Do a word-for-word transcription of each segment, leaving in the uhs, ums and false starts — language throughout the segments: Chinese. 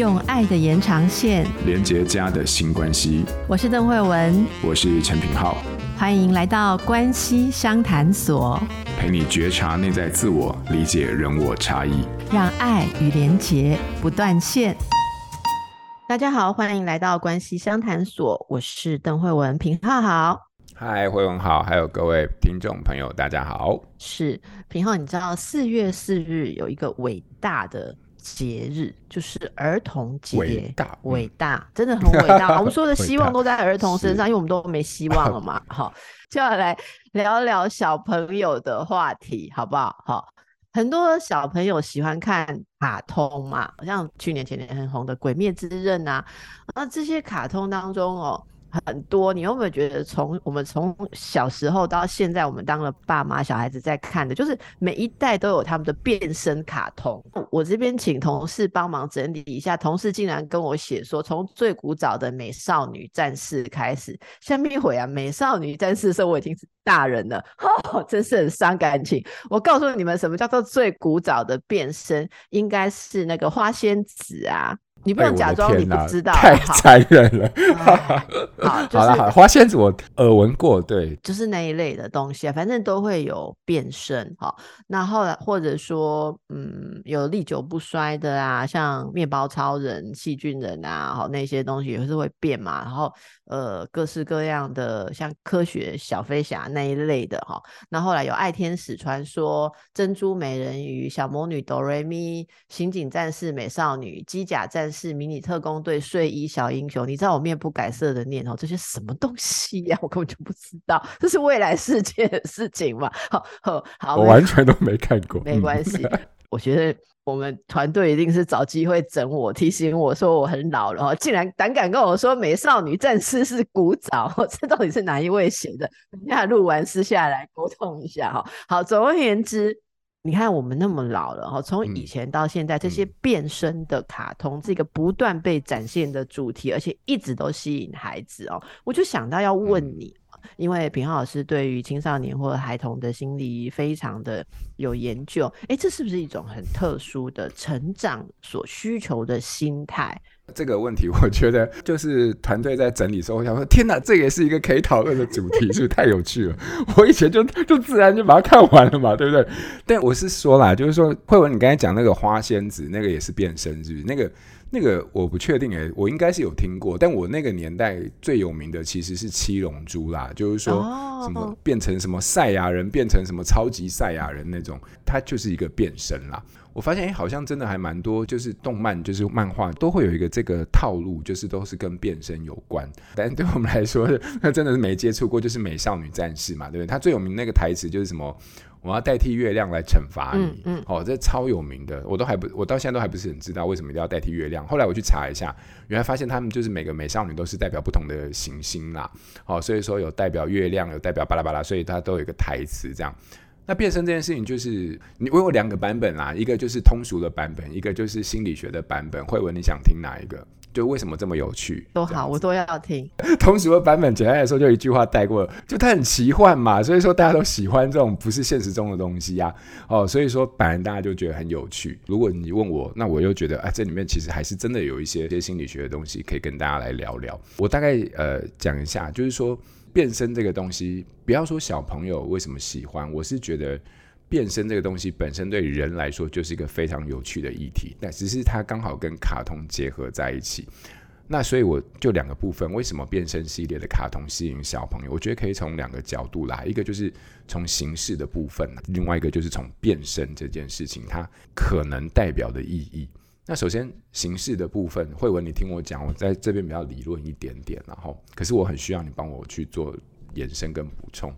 用爱的延长线连结家的新关系。我是邓惠文，我是陈品皓，欢迎来到关系商谈所，陪你觉察内在自我，理解人我差异，让爱与连结不断线。大家好，欢迎来到关系商谈所，我是邓惠文。品皓好。嗨，惠文好，还有各位听众朋友大家好。是，品皓，你知道四月四日有一个伟大的节日，就是儿童节。伟大伟大，真的很伟大。我们说的希望都在儿童身上，因为我们都没希望了嘛。好，就要来聊聊小朋友的话题好不好？好，很多小朋友喜欢看卡通嘛，像去年前年很红的鬼灭之刃啊，那这些卡通当中哦，很多你有没有觉得从我们从小时候到现在，我们当了爸妈，小孩子在看的就是每一代都有他们的变身卡通。我这边请同事帮忙整理一下，同事竟然跟我写说从最古早的美少女战士开始，下面一会啊美少女战士的时候我已经是大人了、哦、真是很伤感情。我告诉你们什么叫做最古早的变身，应该是那个花仙子啊，你不能假装你不知道、哎啊、太残忍了。好了、就是、好了，花仙子我耳闻过，对，就是那一类的东西、啊、反正都会有变身。好，那后来或者说嗯，有历久不衰的啊，像面包超人、细菌人啊，好，那些东西也是会变嘛。然后呃，各式各样的像科学小飞侠那一类的。好，那后来有爱天使传说、珍珠美人鱼、小魔女哆瑞咪、刑警战士、美少女、机甲战士、是迷你特工队、睡衣小英雄，你知道我面不改色的念头，这些什么东西呀、啊？我根本就不知道，这是未来世界的事情嘛？好，好，好，我完全都没看过，没关系。我觉得我们团队一定是找机会整我，提醒我说我很老了，竟然胆敢跟我说美少女战士是古早，这到底是哪一位写的？等一下录完私下来沟通一下。好，总而言之，你看我们那么老了，从以前到现在、嗯、这些变身的卡通是一个不断被展现的主题，而且一直都吸引孩子哦。我就想到要问你、嗯、因为品皓老师对于青少年或孩童的心理非常的有研究，诶，这是不是一种很特殊的成长所需求的心态？这个问题我觉得就是团队在整理的时候，我想说天哪，这也是一个可以讨论的主题，是不是太有趣了？我以前就就自然就把它看完了嘛，对不对？但我是说啦，就是说惠文你刚才讲那个花仙子，那个也是变身是不是？那个那个我不确定、欸、我应该是有听过，但我那个年代最有名的其实是七龙珠啦，就是说什么变成什么赛亚人，变成什么超级赛亚人那种，它就是一个变身啦。我发现、欸、好像真的还蛮多，就是动漫就是漫画都会有一个这个套路，就是都是跟变身有关。但是对我们来说那真的是没接触过，就是美少女战士嘛，对不对？他最有名那个台词就是什么我要代替月亮来惩罚你、嗯嗯哦、这超有名的，我都还不我到现在都还不是很知道为什么一定要代替月亮。后来我去查一下，原来发现他们就是每个美少女都是代表不同的行星啦、哦、所以说有代表月亮，有代表巴拉巴拉，所以它都有一个台词这样。那变身这件事情就是我有两个版本啦，一个就是通俗的版本，一个就是心理学的版本。惠文你想听哪一个？就为什么这么有趣？都好，我都要听。通俗的版本简单来说就一句话带过了，就它很奇幻嘛，所以说大家都喜欢这种不是现实中的东西啊、哦、所以说本来大家就觉得很有趣。如果你问我，那我又觉得、啊、这里面其实还是真的有一些心理学的东西可以跟大家来聊聊。我大概呃讲一下，就是说变身这个东西，不要说小朋友为什么喜欢，我是觉得变身这个东西本身对人来说就是一个非常有趣的议题，但只是它刚好跟卡通结合在一起。那所以我就两个部分，为什么变身系列的卡通吸引小朋友，我觉得可以从两个角度来，一个就是从形式的部分，另外一个就是从变身这件事情它可能代表的意义。那首先形式的部分，惠文你听我讲，我在这边比较理论一点点，然后可是我很需要你帮我去做延伸跟补充。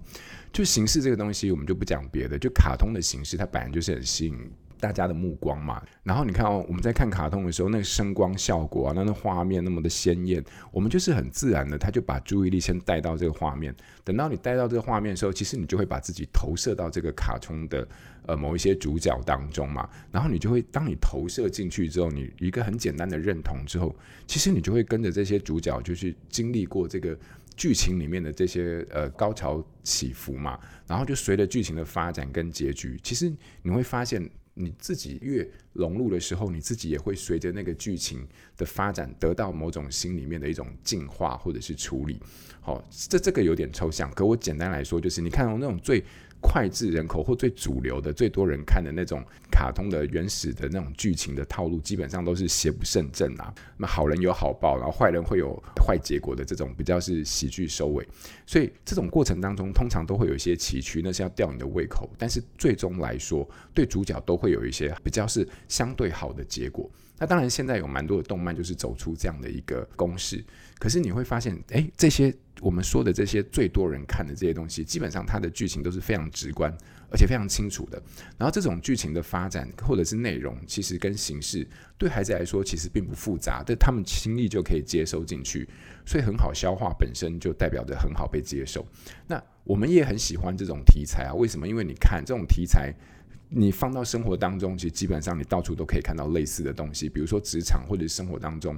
就形式这个东西我们就不讲别的，就卡通的形式它本来就是很吸引大家的目光嘛。然后你看哦，我们在看卡通的时候那个声光效果啊，那个画面那么的鲜艳，我们就是很自然的他就把注意力先带到这个画面。等到你带到这个画面的时候，其实你就会把自己投射到这个卡通的、呃、某一些主角当中嘛。然后你就会，当你投射进去之后，你一个很简单的认同之后，其实你就会跟着这些主角就是经历过这个剧情里面的这些、呃、高潮起伏嘛，然后就随着剧情的发展跟结局，其实你会发现你自己越融入的时候，你自己也会随着那个剧情的发展得到某种心里面的一种进化或者是处理。好，这这个有点抽象，可我简单来说就是，你看、哦、那种最脍炙人口或最主流的最多人看的那种卡通的原始的那种剧情的套路，基本上都是邪不胜正啊，那好人有好报，然后坏人会有坏结果的，这种比较是喜剧收尾。所以这种过程当中通常都会有一些崎岖，那是要吊你的胃口，但是最终来说对主角都会有一些比较是相对好的结果。那当然现在有蛮多的动漫就是走出这样的一个公式，可是你会发现诶，这些我们说的这些最多人看的这些东西，基本上它的剧情都是非常直观而且非常清楚的。然后这种剧情的发展或者是内容，其实跟形式对孩子来说其实并不复杂，但他们轻易就可以接收进去，所以很好消化本身就代表着很好被接受。那我们也很喜欢这种题材啊，为什么？因为你看这种题材你放到生活当中，其实基本上你到处都可以看到类似的东西，比如说职场或者生活当中，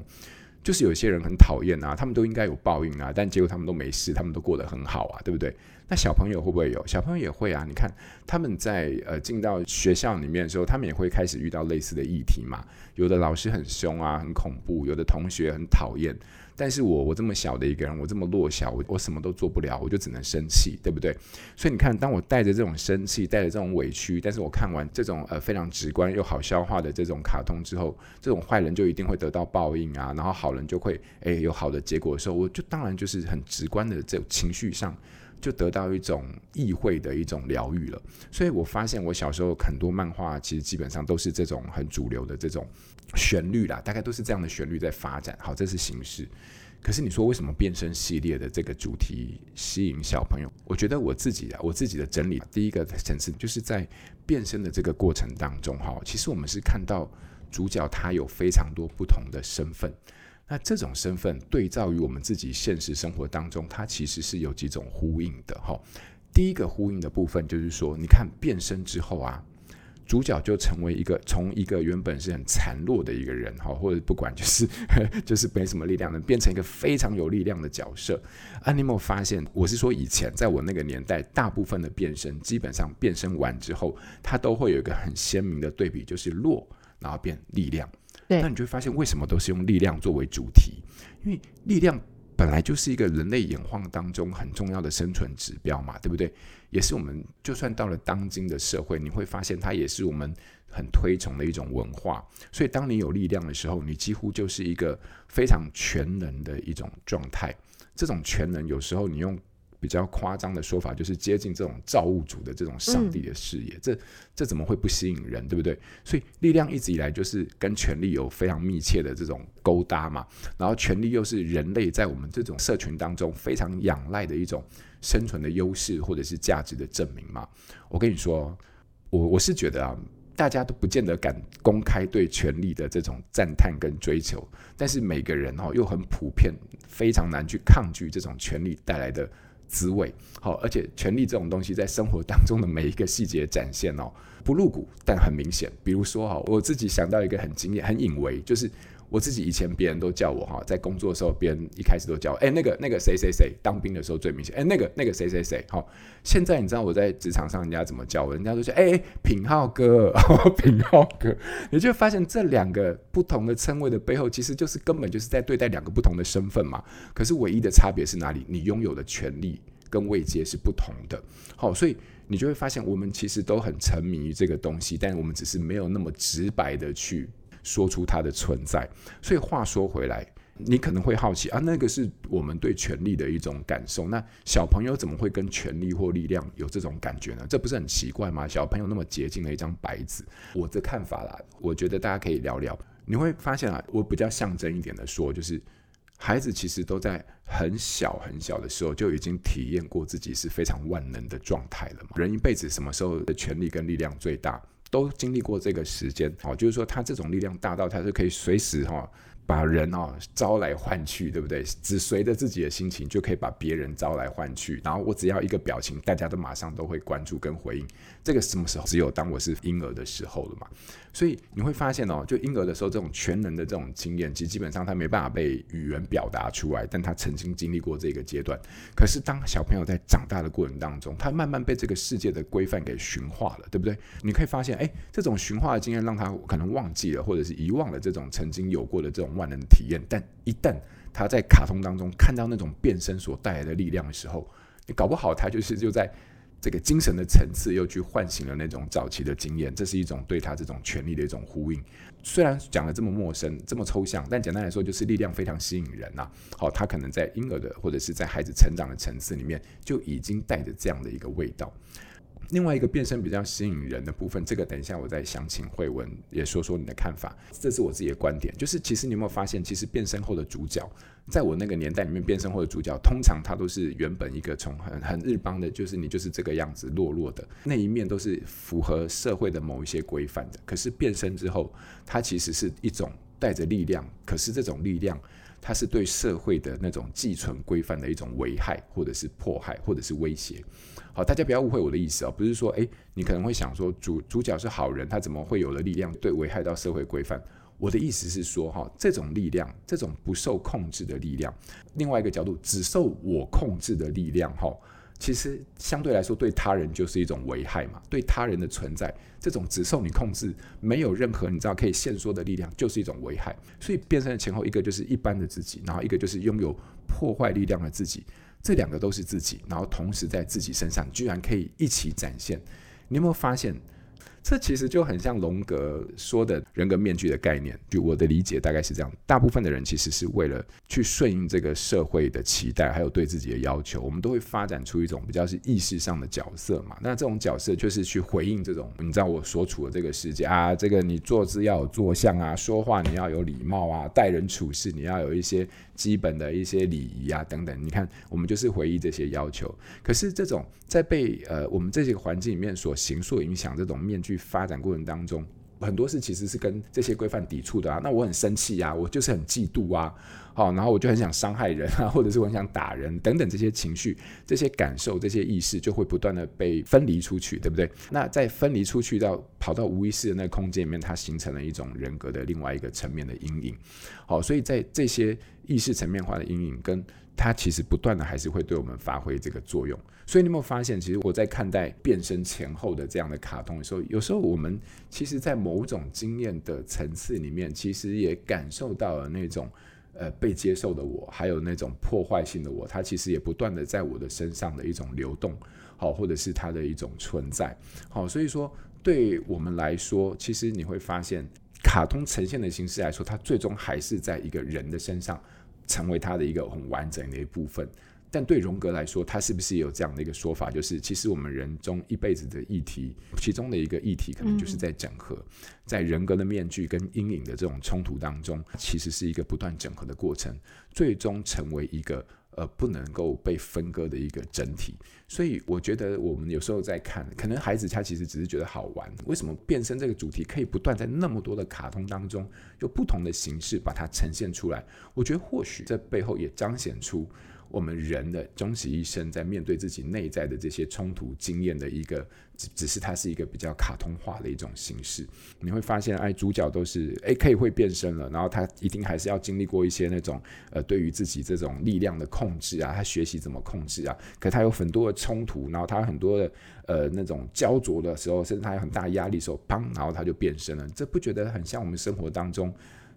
就是有些人很讨厌啊，他们都应该有报应啊，但结果他们都没事，他们都过得很好啊，对不对？那小朋友会不会有？小朋友也会啊，你看他们在呃进到学校里面的时候，他们也会开始遇到类似的议题嘛。有的老师很凶啊，很恐怖，有的同学很讨厌。但是我我这么小的一个人，我这么弱小，我我什么都做不了，我就只能生气，对不对？所以你看，当我带着这种生气，带着这种委屈，但是我看完这种呃非常直观又好消化的这种卡通之后，这种坏人就一定会得到报应啊，然后好人就会哎有好的结果的时候，我就当然就是很直观的这情绪上就得到一种意会的一种疗愈了。所以我发现我小时候很多漫画其实基本上都是这种很主流的这种旋律啦，大概都是这样的旋律在发展。好，这是形式。可是你说为什么变身系列的这个主题吸引小朋友？我觉得我自己啊，我自己的整理，第一个层次就是在变身的这个过程当中，其实我们是看到主角他有非常多不同的身份。那这种身份对照于我们自己现实生活当中，它其实是有几种呼应的。第一个呼应的部分就是说，你看变身之后啊，主角就成为一个从一个原本是很孱弱的一个人，或者不管就是就是没什么力量的，变成一个非常有力量的角色。啊，你有没有发现？我是说以前在我那个年代，大部分的变身基本上变身完之后，它都会有一个很鲜明的对比，就是弱然后变力量。那你就会发现为什么都是用力量作为主题，因为力量本来就是一个人类演化当中很重要的生存指标嘛，对不对？也是我们就算到了当今的社会，你会发现它也是我们很推崇的一种文化。所以当你有力量的时候，你几乎就是一个非常全能的一种状态。这种全能有时候你用比较夸张的说法，就是接近这种造物主的这种上帝的视野、嗯、这, 这怎么会不吸引人，对不对？所以力量一直以来就是跟权力有非常密切的这种勾搭嘛，然后权力又是人类在我们这种社群当中非常仰赖的一种生存的优势或者是价值的证明嘛。我跟你说 我, 我是觉得啊，大家都不见得敢公开对权力的这种赞叹跟追求，但是每个人、哦、又很普遍非常难去抗拒这种权力带来的滋味。好，而且权力这种东西在生活当中的每一个细节展现哦，不露骨但很明显。比如说我自己想到一个很经典、很隐微，就是我自己以前别人都叫我在工作的时候，别人一开始都叫我哎、欸、那个那个谁谁谁，当兵的时候最明显，哎、欸、那个那个谁谁谁。好，现在你知道我在职场上人家怎么叫我？人家都说哎、欸、品浩哥，品浩哥。你就发现这两个不同的称谓的背后，其实就是根本就是在对待两个不同的身份嘛。可是唯一的差别是哪里？你拥有的权利跟位阶是不同的。好，所以你就会发现我们其实都很沉迷于这个东西，但我们只是没有那么直白的去说出它的存在。所以话说回来，你可能会好奇啊，那个是我们对权力的一种感受，那小朋友怎么会跟权力或力量有这种感觉呢？这不是很奇怪吗？小朋友那么洁净的一张白纸。我的看法啦，我觉得大家可以聊聊。你会发现啊，我比较象征一点的说，就是孩子其实都在很小很小的时候就已经体验过自己是非常万能的状态了嘛。人一辈子什么时候的权力跟力量最大？都经历过这个时间，就是说他这种力量大到他就可以随时把人招来换去，对不对？只随着自己的心情就可以把别人招来换去，然后我只要一个表情，大家都马上都会关注跟回应。这个什么时候？只有当我是婴儿的时候了嘛。所以你会发现哦，就婴儿的时候这种全能的这种经验，其实基本上他没办法被语言表达出来，但他曾经经历过这个阶段。可是当小朋友在长大的过程当中，他慢慢被这个世界的规范给驯化了，对不对？你可以发现，哎，这种驯化的经验让他可能忘记了，或者是遗忘了这种曾经有过的这种万能体验。但一旦他在卡通当中看到那种变身所带来的力量的时候，你搞不好他就是就在这个精神的层次又去唤醒了那种早期的经验，这是一种对他这种权力的一种呼应。虽然讲得这么陌生这么抽象，但简单来说就是力量非常吸引人啊、哦、他可能在婴儿的或者是在孩子成长的层次里面就已经带着这样的一个味道。另外一个变身比较吸引人的部分，这个等一下我再详情会文也说说你的看法，这是我自己的观点。就是其实你有没有发现，其实变身后的主角，在我那个年代里面变身后的主角通常他都是原本一个从 很, 很日邦的，就是你就是这个样子落落的那一面都是符合社会的某一些规范的。可是变身之后，它其实是一种带着力量，可是这种力量它是对社会的那种既存规范的一种危害，或者是迫害，或者是威胁。好，大家不要误会我的意思、哦、不是说诶你可能会想说 主, 主角是好人，他怎么会有了力量对危害到社会规范。我的意思是说、哦、这种力量，这种不受控制的力量，另外一个角度，只受我控制的力量、哦、其实相对来说对他人就是一种危害嘛，对他人的存在，这种只受你控制，没有任何你知道可以限缩的力量，就是一种危害。所以变身的前后，一个就是一般的自己，然后一个就是拥有破坏力量的自己，这两个都是自己，然后同时在自己身上居然可以一起展现。你有没有发现，这其实就很像荣格说的人格面具的概念。就我的理解大概是这样，大部分的人其实是为了去顺应这个社会的期待，还有对自己的要求，我们都会发展出一种比较是意识上的角色嘛。那这种角色就是去回应这种你知道我所处的这个世界啊，这个你坐姿要有坐相啊，说话你要有礼貌啊，待人处事你要有一些基本的一些礼仪啊等等。你看我们就是回应这些要求。可是这种在被、呃、我们这些环境里面所形塑影响，这种面具发展过程当中，很多事其实是跟这些规范抵触的啊。那我很生气啊，我就是很嫉妒啊，好，然后我就很想伤害人啊，或者是我很想打人等等，这些情绪、这些感受、这些意识就会不断的被分离出去，对不对？那在分离出去到跑到无意识的那个空间里面，它形成了一种人格的另外一个层面的阴影。好，所以在这些意识层面化的阴影跟它其实不断的还是会对我们发挥这个作用。所以你有没有发现，其实我在看待变身前后的这样的卡通的时候，有时候我们其实在某种经验的层次里面，其实也感受到了那种呃被接受的我，还有那种破坏性的我，它其实也不断的在我的身上的一种流动，好，或者是它的一种存在。好，所以说对我们来说，其实你会发现卡通呈现的形式来说，它最终还是在一个人的身上成为他的一个很完整的一部分。但对荣格来说，他是不是也有这样的一个说法，就是其实我们人中一辈子的议题，其中的一个议题可能就是在整合、嗯、在人格的面具跟阴影的这种冲突当中，其实是一个不断整合的过程，最终成为一个呃，不能够被分割的一个整体。所以我觉得我们有时候在看，可能孩子他其实只是觉得好玩，为什么变身这个主题可以不断在那么多的卡通当中有不同的形式把它呈现出来。我觉得或许这背后也彰显出我们人的终其一生在面对自己内在的这些冲突经验的一个，只是它是一个比较卡通化的一种形式。你会发现哎，主角都是哎可以会变身了，然后他一定还是要经历过一些那种呃对于自己这种力量的控制啊，他学习怎么控制啊，可他有很多的冲突，然后他有很多的呃那种焦灼的时候，甚至他有很大压力的时候，砰，然后他就变身了。这不觉得很像我们生活当中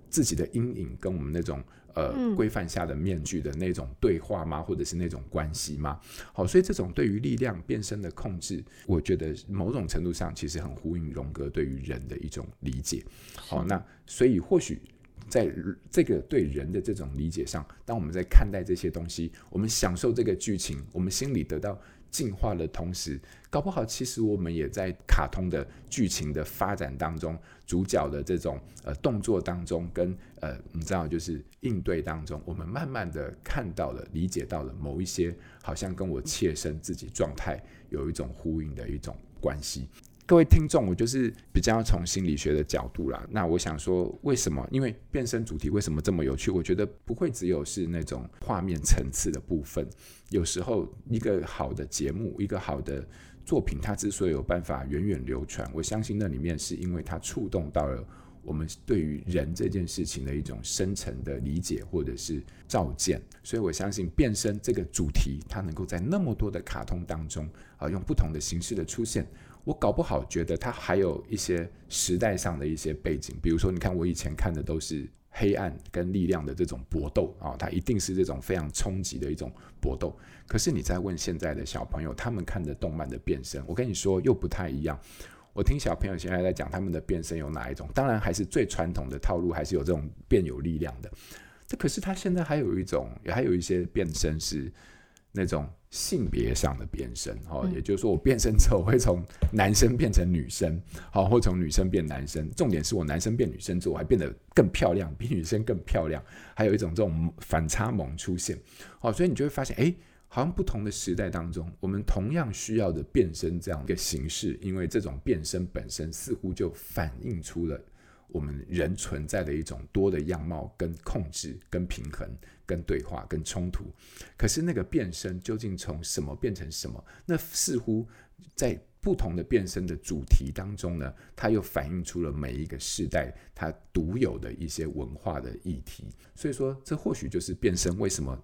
自己的阴影跟我们那种呃规范下的面具的那种对话吗，或者是那种关系吗？好，所以这种对于力量变身的控制，我觉得某种程度上其实很呼应荣格对于人的一种理解。好，那所以或许在这个对人的这种理解上，当我们在看待这些东西，我们享受这个剧情，我们心里得到进化的同时，搞不好其实我们也在卡通的剧情的发展当中，主角的这种、呃、动作当中跟、呃、你知道就是应对当中，我们慢慢的看到了理解到了某一些好像跟我切身自己状态有一种呼应的一种关系。各位听众，我就是比较从心理学的角度啦，那我想说为什么，因为变身主题为什么这么有趣，我觉得不会只有是那种画面层次的部分，有时候一个好的节目，一个好的作品它之所以有办法源远流传，我相信那里面是因为它触动到了我们对于人这件事情的一种深层的理解或者是照见。所以我相信变身这个主题它能够在那么多的卡通当中、呃、用不同的形式的出现，我搞不好觉得它还有一些时代上的一些背景。比如说你看我以前看的都是黑暗跟力量的这种搏斗、哦、它一定是这种非常冲击的一种搏斗。可是你再问现在的小朋友他们看的动漫的变身，我跟你说又不太一样。我听小朋友现在在讲他们的变身有哪一种，当然还是最传统的套路，还是有这种变有力量的。可是他现在还有一种，也还有一些变身是那种性别上的变身、哦、也就是说我变身之后会从男生变成女生、哦、或从女生变男生，重点是我男生变女生之后我还变得更漂亮，比女生更漂亮，还有一种这种反差萌出现、哦、所以你就会发现哎。好像不同的时代当中我们同样需要的变身这样一个形式，因为这种变身本身似乎就反映出了我们人存在的一种多的样貌跟控制跟平衡跟对话跟冲突。可是那个变身究竟从什么变成什么，那似乎在不同的变身的主题当中呢，它又反映出了每一个世代它独有的一些文化的议题。所以说这或许就是变身为什么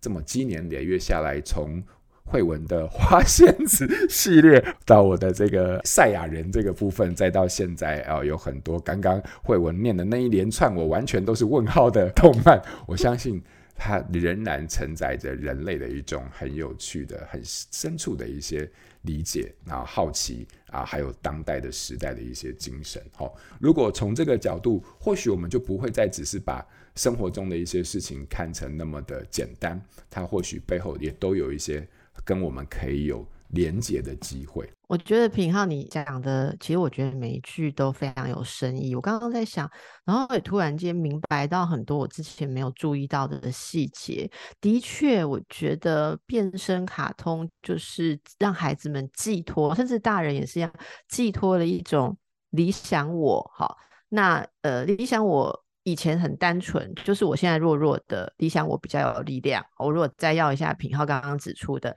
这么积年累月下来，从惠文的花仙子系列到我的这个赛亚人这个部分，再到现在、呃、有很多刚刚惠文念的那一连串我完全都是问号的动漫，我相信它仍然承载着人类的一种很有趣的很深处的一些理解、啊、好奇、啊、还有当代的时代的一些精神、哦、如果从这个角度，或许我们就不会再只是把生活中的一些事情看成那么的简单，它或许背后也都有一些跟我们可以有连结的机会。我觉得品皓你讲的其实我觉得每一句都非常有深意，我刚刚在想，然后也突然间明白到很多我之前没有注意到的细节。的确我觉得变身卡通就是让孩子们寄托，甚至大人也是一样，寄托了一种理想我。好，那、呃、理想我以前很单纯，就是我现在弱弱的理想我比较有力量。我如果再要一下品皓刚刚指出的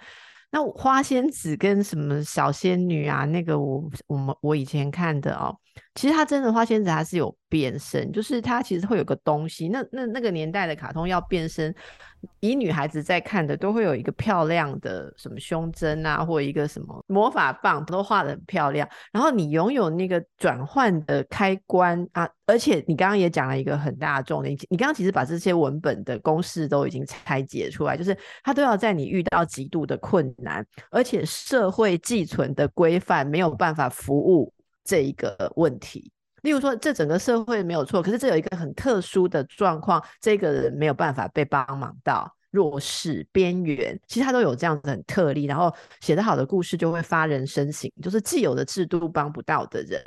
那花仙子跟什么小仙女啊，那个 我, 我, 我以前看的哦，其实她真的花仙子还是有变身，就是她其实会有个东西， 那, 那, 那个年代的卡通要变身，以女孩子在看的都会有一个漂亮的什么胸针啊，或一个什么魔法棒，都画得很漂亮，然后你拥有那个转换的开关啊。而且你刚刚也讲了一个很大的重点，你刚刚其实把这些文本的公式都已经拆解出来，就是它都要在你遇到极度的困难，而且社会寄存的规范没有办法服务这一个问题。例如说这整个社会没有错，可是这有一个很特殊的状况，这个人没有办法被帮忙到，弱势边缘，其实他都有这样子很特例，然后写得好的故事就会发人深省，就是既有的制度帮不到的人，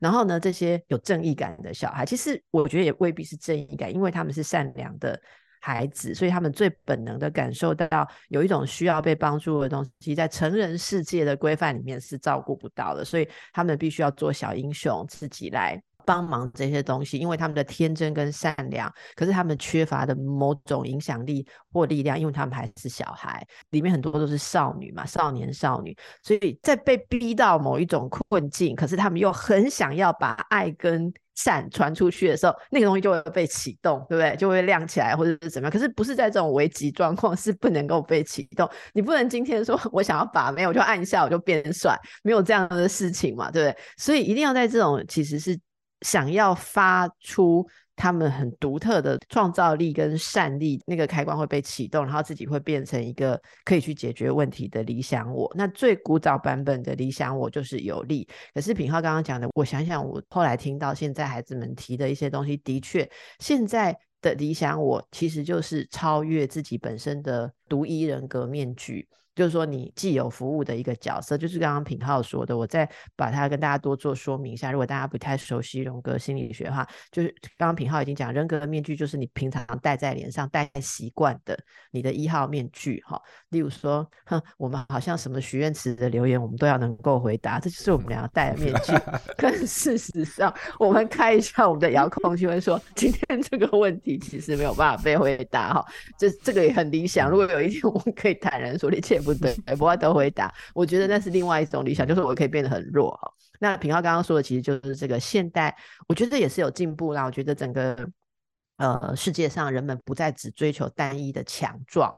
然后呢这些有正义感的小孩，其实我觉得也未必是正义感，因为他们是善良的孩子，所以他们最本能的感受到有一种需要被帮助的东西在成人世界的规范里面是照顾不到的，所以他们必须要做小英雄，自己来帮忙这些东西，因为他们的天真跟善良，可是他们缺乏的某种影响力或力量，因为他们还是小孩，里面很多都是少女嘛，少年少女，所以在被逼到某一种困境，可是他们又很想要把爱跟善传出去的时候，那个东西就会被启动，对不对？就会亮起来或者是怎么样，可是不是在这种危急状况是不能够被启动。你不能今天说我想要把妹我就按一下我就变帅，没有这样的事情嘛，对不对？所以一定要在这种其实是想要发出他们很独特的创造力跟善力，那个开关会被启动，然后自己会变成一个可以去解决问题的理想我。那最古早版本的理想我就是有力，可是品皓刚刚讲的，我想想我后来听到现在孩子们提的一些东西，的确现在的理想我其实就是超越自己本身的独一人格面具，就是说你既有服务的一个角色，就是刚刚品皓说的，我再把它跟大家多做说明一下，如果大家不太熟悉荣格心理学的话，就是刚刚品皓已经讲，人格面具就是你平常戴在脸上戴习惯的你的一号面具、哦、例如说哼，我们好像什么许愿池的留言我们都要能够回答，这就是我们俩戴的面具但事实上我们开一下我们的遥控器会说今天这个问题其实没有办法被回答、哦、这, 这个也很理想，如果有一天我们可以坦然说你切不不对，不要都回答。我觉得那是另外一种理想，就是我可以变得很弱。那品皓刚刚说的其实就是这个现代，我觉得也是有进步啦。我觉得整个呃，世界上人们不再只追求单一的强壮，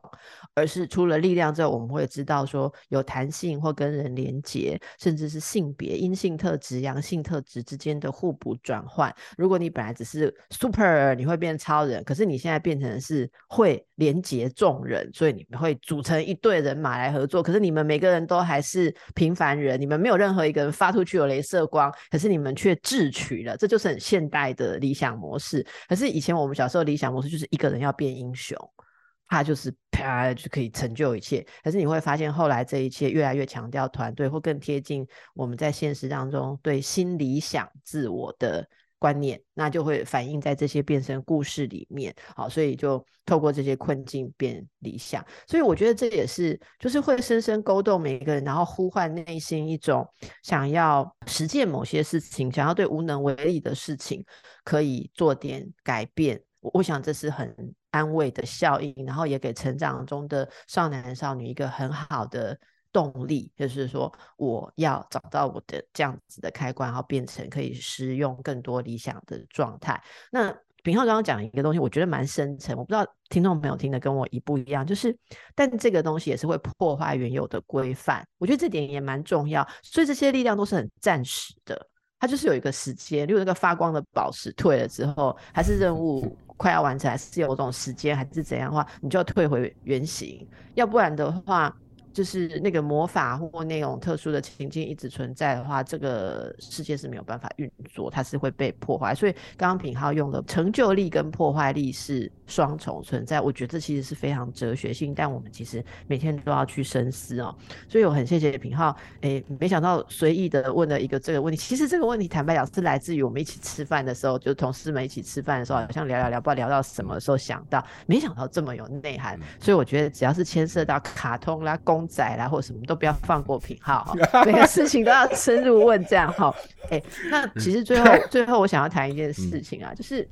而是除了力量之后，我们会知道说有弹性或跟人连结，甚至是性别阴性特质阳性特质之间的互补转换。如果你本来只是 super 你会变超人，可是你现在变成是会连结众人，所以你们会组成一队人马来合作，可是你们每个人都还是平凡人，你们没有任何一个人发出去有雷射光，可是你们却智取了，这就是很现代的理想模式。可是以前我们我们小时候理想模式就是一个人要变英雄，他就是啪就可以成就一切。可是你会发现后来这一切越来越强调团队，或更贴近我们在现实当中对新理想自我的观念，那就会反映在这些变身故事里面。好，所以就透过这些困境变理想。所以我觉得这也是就是会深深勾动每个人，然后呼唤内心一种想要实践某些事情，想要对无能为力的事情可以做点改变。 我, 我想这是很安慰的效应，然后也给成长中的少男少女一个很好的动力，就是说我要找到我的这样子的开关，然后变成可以使用更多理想的状态。那品皓刚刚讲一个东西我觉得蛮深层，我不知道听众朋友听的跟我一不一样，就是但这个东西也是会破坏原有的规范，我觉得这点也蛮重要。所以这些力量都是很暂时的，它就是有一个时间，例如那个发光的宝石退了之后，还是任务快要完成，还是有某种时间还是怎样的话，你就要退回原形，要不然的话就是那个魔法或那种特殊的情境一直存在的话，这个世界是没有办法运作，它是会被破坏。所以刚刚品皓用的成就力跟破坏力是双重存在，我觉得这其实是非常哲学性，但我们其实每天都要去深思哦。所以我很谢谢品皓，诶，没想到随意的问了一个这个问题。其实这个问题坦白讲是来自于我们一起吃饭的时候，就同事们一起吃饭的时候，好像聊聊聊不知道聊到什么的时候想到，没想到这么有内涵。所以我觉得只要是牵涉到卡通啦、公仔啦或什么，都不要放过品皓、哦、每个事情都要深入问这样、哦欸、那其实最后最后我想要谈一件事情啊，就是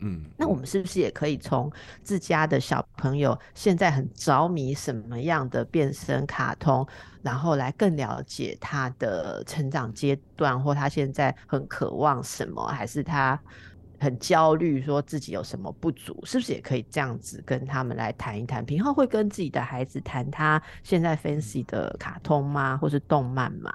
嗯，那我们是不是也可以从自家的小朋友现在很着迷什么样的变身卡通，然后来更了解他的成长阶段，或他现在很渴望什么，还是他很焦虑说自己有什么不足，是不是也可以这样子跟他们来谈一谈？品皓会跟自己的孩子谈他现在 fancy 的卡通吗，或是动漫吗？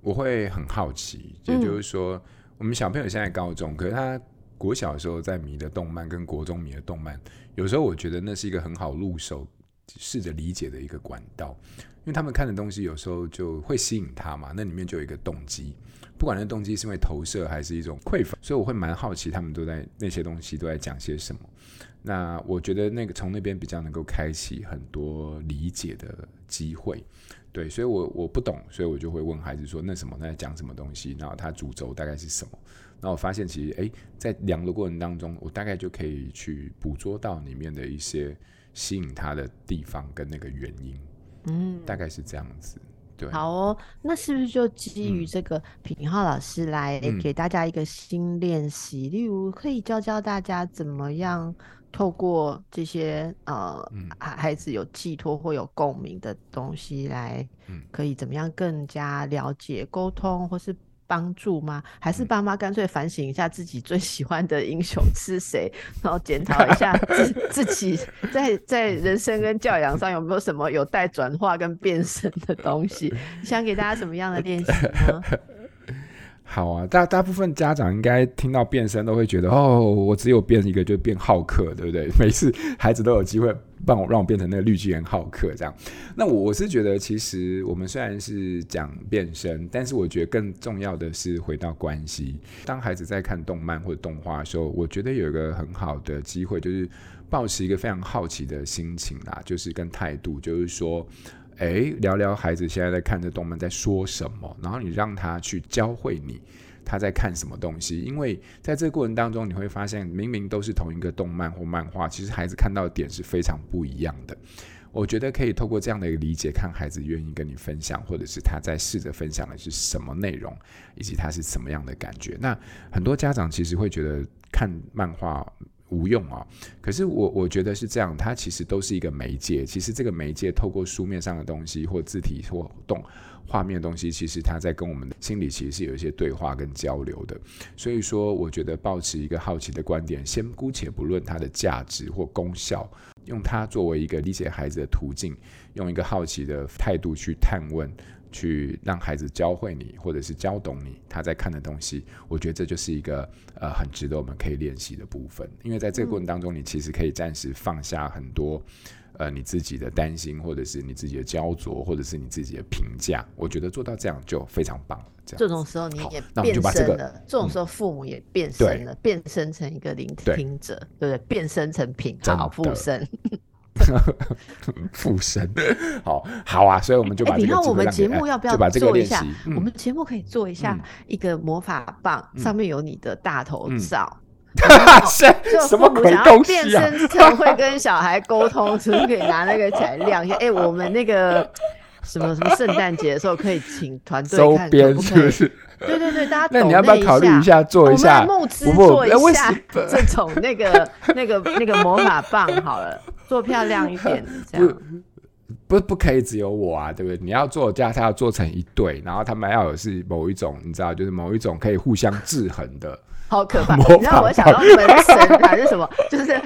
我会很好奇，也就是说、嗯、我们小朋友现在高中，可是他国小的时候在迷的动漫跟国中迷的动漫，有时候我觉得那是一个很好入手试着理解的一个管道，因为他们看的东西有时候就会吸引他嘛，那里面就有一个动机，不管那动机是因为投射还是一种匮乏，所以我会蛮好奇他们都在那些东西都在讲些什么。那我觉得那个从那边比较能够开启很多理解的机会，对，所以 我, 我不懂，所以我就会问孩子说那什么，那讲什么东西，然后它主轴大概是什么。然后我发现其实哎，在聊的过程当中，我大概就可以去捕捉到里面的一些吸引他的地方跟那个原因。嗯，大概是这样子。对，好哦，那是不是就基于这个品皓老师来给大家一个新练习、嗯、例如可以教教大家怎么样透过这些呃、嗯、孩子有寄托或有共鸣的东西来、嗯、可以怎么样更加了解沟通或是帮助吗？还是爸妈干脆反省一下自己最喜欢的英雄是谁，然后检讨一下 自, 自己在在人生跟教养上有没有什么有待转化跟变身的东西？想给大家什么样的练习呢？好啊， 大, 大部分家长应该听到变身都会觉得哦，我只有变一个就变浩克，对不对？每次孩子都有机会让我让我变成那个绿巨人浩克这样。那我是觉得其实我们虽然是讲变身，但是我觉得更重要的是回到关系。当孩子在看动漫或者动画的时候，我觉得有一个很好的机会，就是抱持一个非常好奇的心情啦，就是跟态度，就是说哎，聊聊孩子现在在看这动漫在说什么，然后你让他去教会你他在看什么东西。因为在这个过程当中，你会发现明明都是同一个动漫或漫画，其实孩子看到的点是非常不一样的。我觉得可以透过这样的一个理解，看孩子愿意跟你分享，或者是他在试着分享的是什么内容，以及他是什么样的感觉。那很多家长其实会觉得看漫画无用啊、哦。可是我我觉得是这样，它其实都是一个媒介。其实这个媒介透过书面上的东西，或字体或动画面的东西，其实它在跟我们的心理其实是有一些对话跟交流的。所以说，我觉得抱持一个好奇的观点，先姑且不论它的价值或功效，用它作为一个理解孩子的途径，用一个好奇的态度去探问。去让孩子教会你，或者是教懂你他在看的东西，我觉得这就是一个、呃、很值得我们可以练习的部分。因为在这个过程当中，你其实可以暂时放下很多、呃、你自己的担心，或者是你自己的焦灼，或者是你自己的评价。我觉得做到这样就非常棒了。 这, 这种时候你也变身了、这个、这种时候父母也变身了、嗯、变身成一个聆听者， 对, 对不对？变身成品好附身附身好好啊，所以我们就把这个、欸、我们节目要不要做一下、嗯、我们节目可以做一下一个魔法棒、嗯、上面有你的大头照、嗯嗯什么鬼东西啊，变身成会跟小孩沟通是不是可以拿那个起来亮一下、欸、我们那个什么什么圣诞节的时候可以请团队周边是不是？对对对，大家懂那你要不要考虑一下做一下，我们募资做一下这种那个那个那个魔法棒好了，做漂亮一点这样。不不可以只有我啊，对不对？你要做家，他要做成一对，然后他们要有是某一种，你知道，就是某一种可以互相制衡的。好可怕！你让我想到门神还是什么，就是是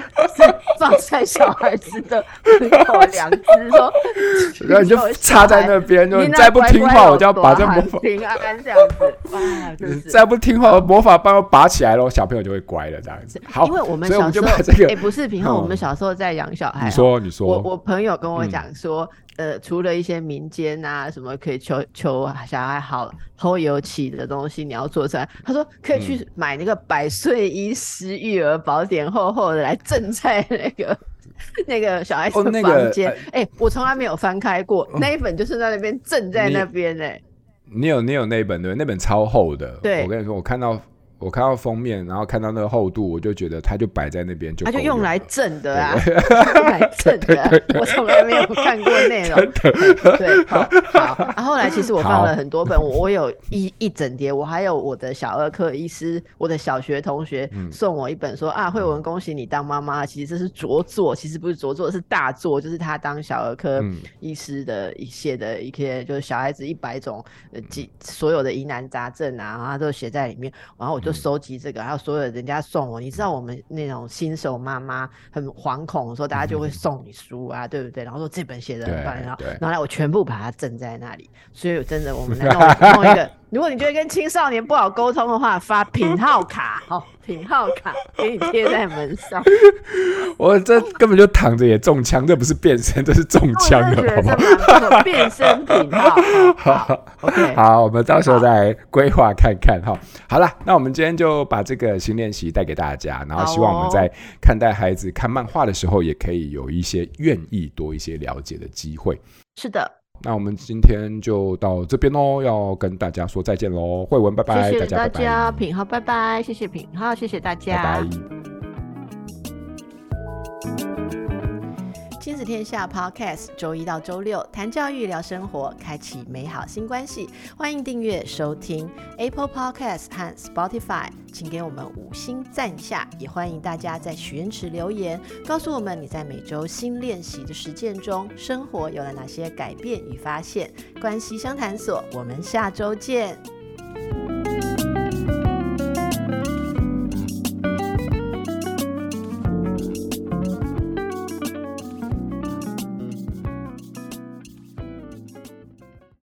放在小孩子的门口两只说，然后你就插在那边，就你再不听话，我就要把这魔法平安这样子。哇，就是再不听话，魔法棒要拔起来喽，小朋友就会乖了这样子。好，因为我们小时候，所以我们就把这个，哎，不是，平常我们小时候在养小孩，你说你说，我我朋友跟我讲说。呃，除了一些民间啊什么可以求求小孩好偷油漆的东西，你要做出来。他说可以去买那个百岁医师育儿宝典，厚厚的来镇在那个那个小孩子的房间。哎、哦那個欸，我从来没有翻开过、嗯、那一本，就是在那边镇在那边哎、欸。你有你有那一本对，那本超厚的。对，我跟你说，我看到。我看到封面，然后看到那个厚度，我就觉得它就摆在那边就够用了，它就用来震的啊，用来震的、啊。我从来没有看过内容。对，好，好、啊。后来其实我放了很多本，我有一一整叠，我还有我的小儿科医师，我的小学同学送我一本说、嗯、啊，慧文恭喜你当妈妈，其实这是着作，其实不是着作，是大作，就是他当小儿科医师的一些的一些，嗯、就是小孩子一百种呃所有的疑难杂症啊，他都写在里面，然后我就。收集这个，还有所有人家送我，你知道我们那种新手妈妈很惶恐的时候，大家就会送你书啊，嗯、对不对？然后说这本写的很棒，然后然后我全部把它镇在那里。所以真的，我们来弄一个，如果你觉得跟青少年不好沟通的话，发品号卡，好、哦，品号卡给你贴在门上。我这根本就躺着也中枪，这不是变身，这是中枪了，好不好？变身品号。好, 好 ，OK， 好，我们到时候再规划看看哈。好了，那我们。今天就把这个新练习带给大家，然后希望我们在看待孩子看漫画的时候，也可以有一些愿意多一些了解的机会。是的，那我们今天就到这边咯，要跟大家说再见咯。慧文拜拜，谢谢大家，品皓拜拜，谢谢品皓，谢谢大家，拜拜。亲子天下 Podcast 周一到周六谈教育聊生活，开启美好新关系，欢迎订阅收听 Apple Podcast 和 Spotify， 请给我们五星赞下，也欢迎大家在许愿池留言告诉我们你在每周新练习的实践中生活有了哪些改变与发现。关系相谈所，我们下周见。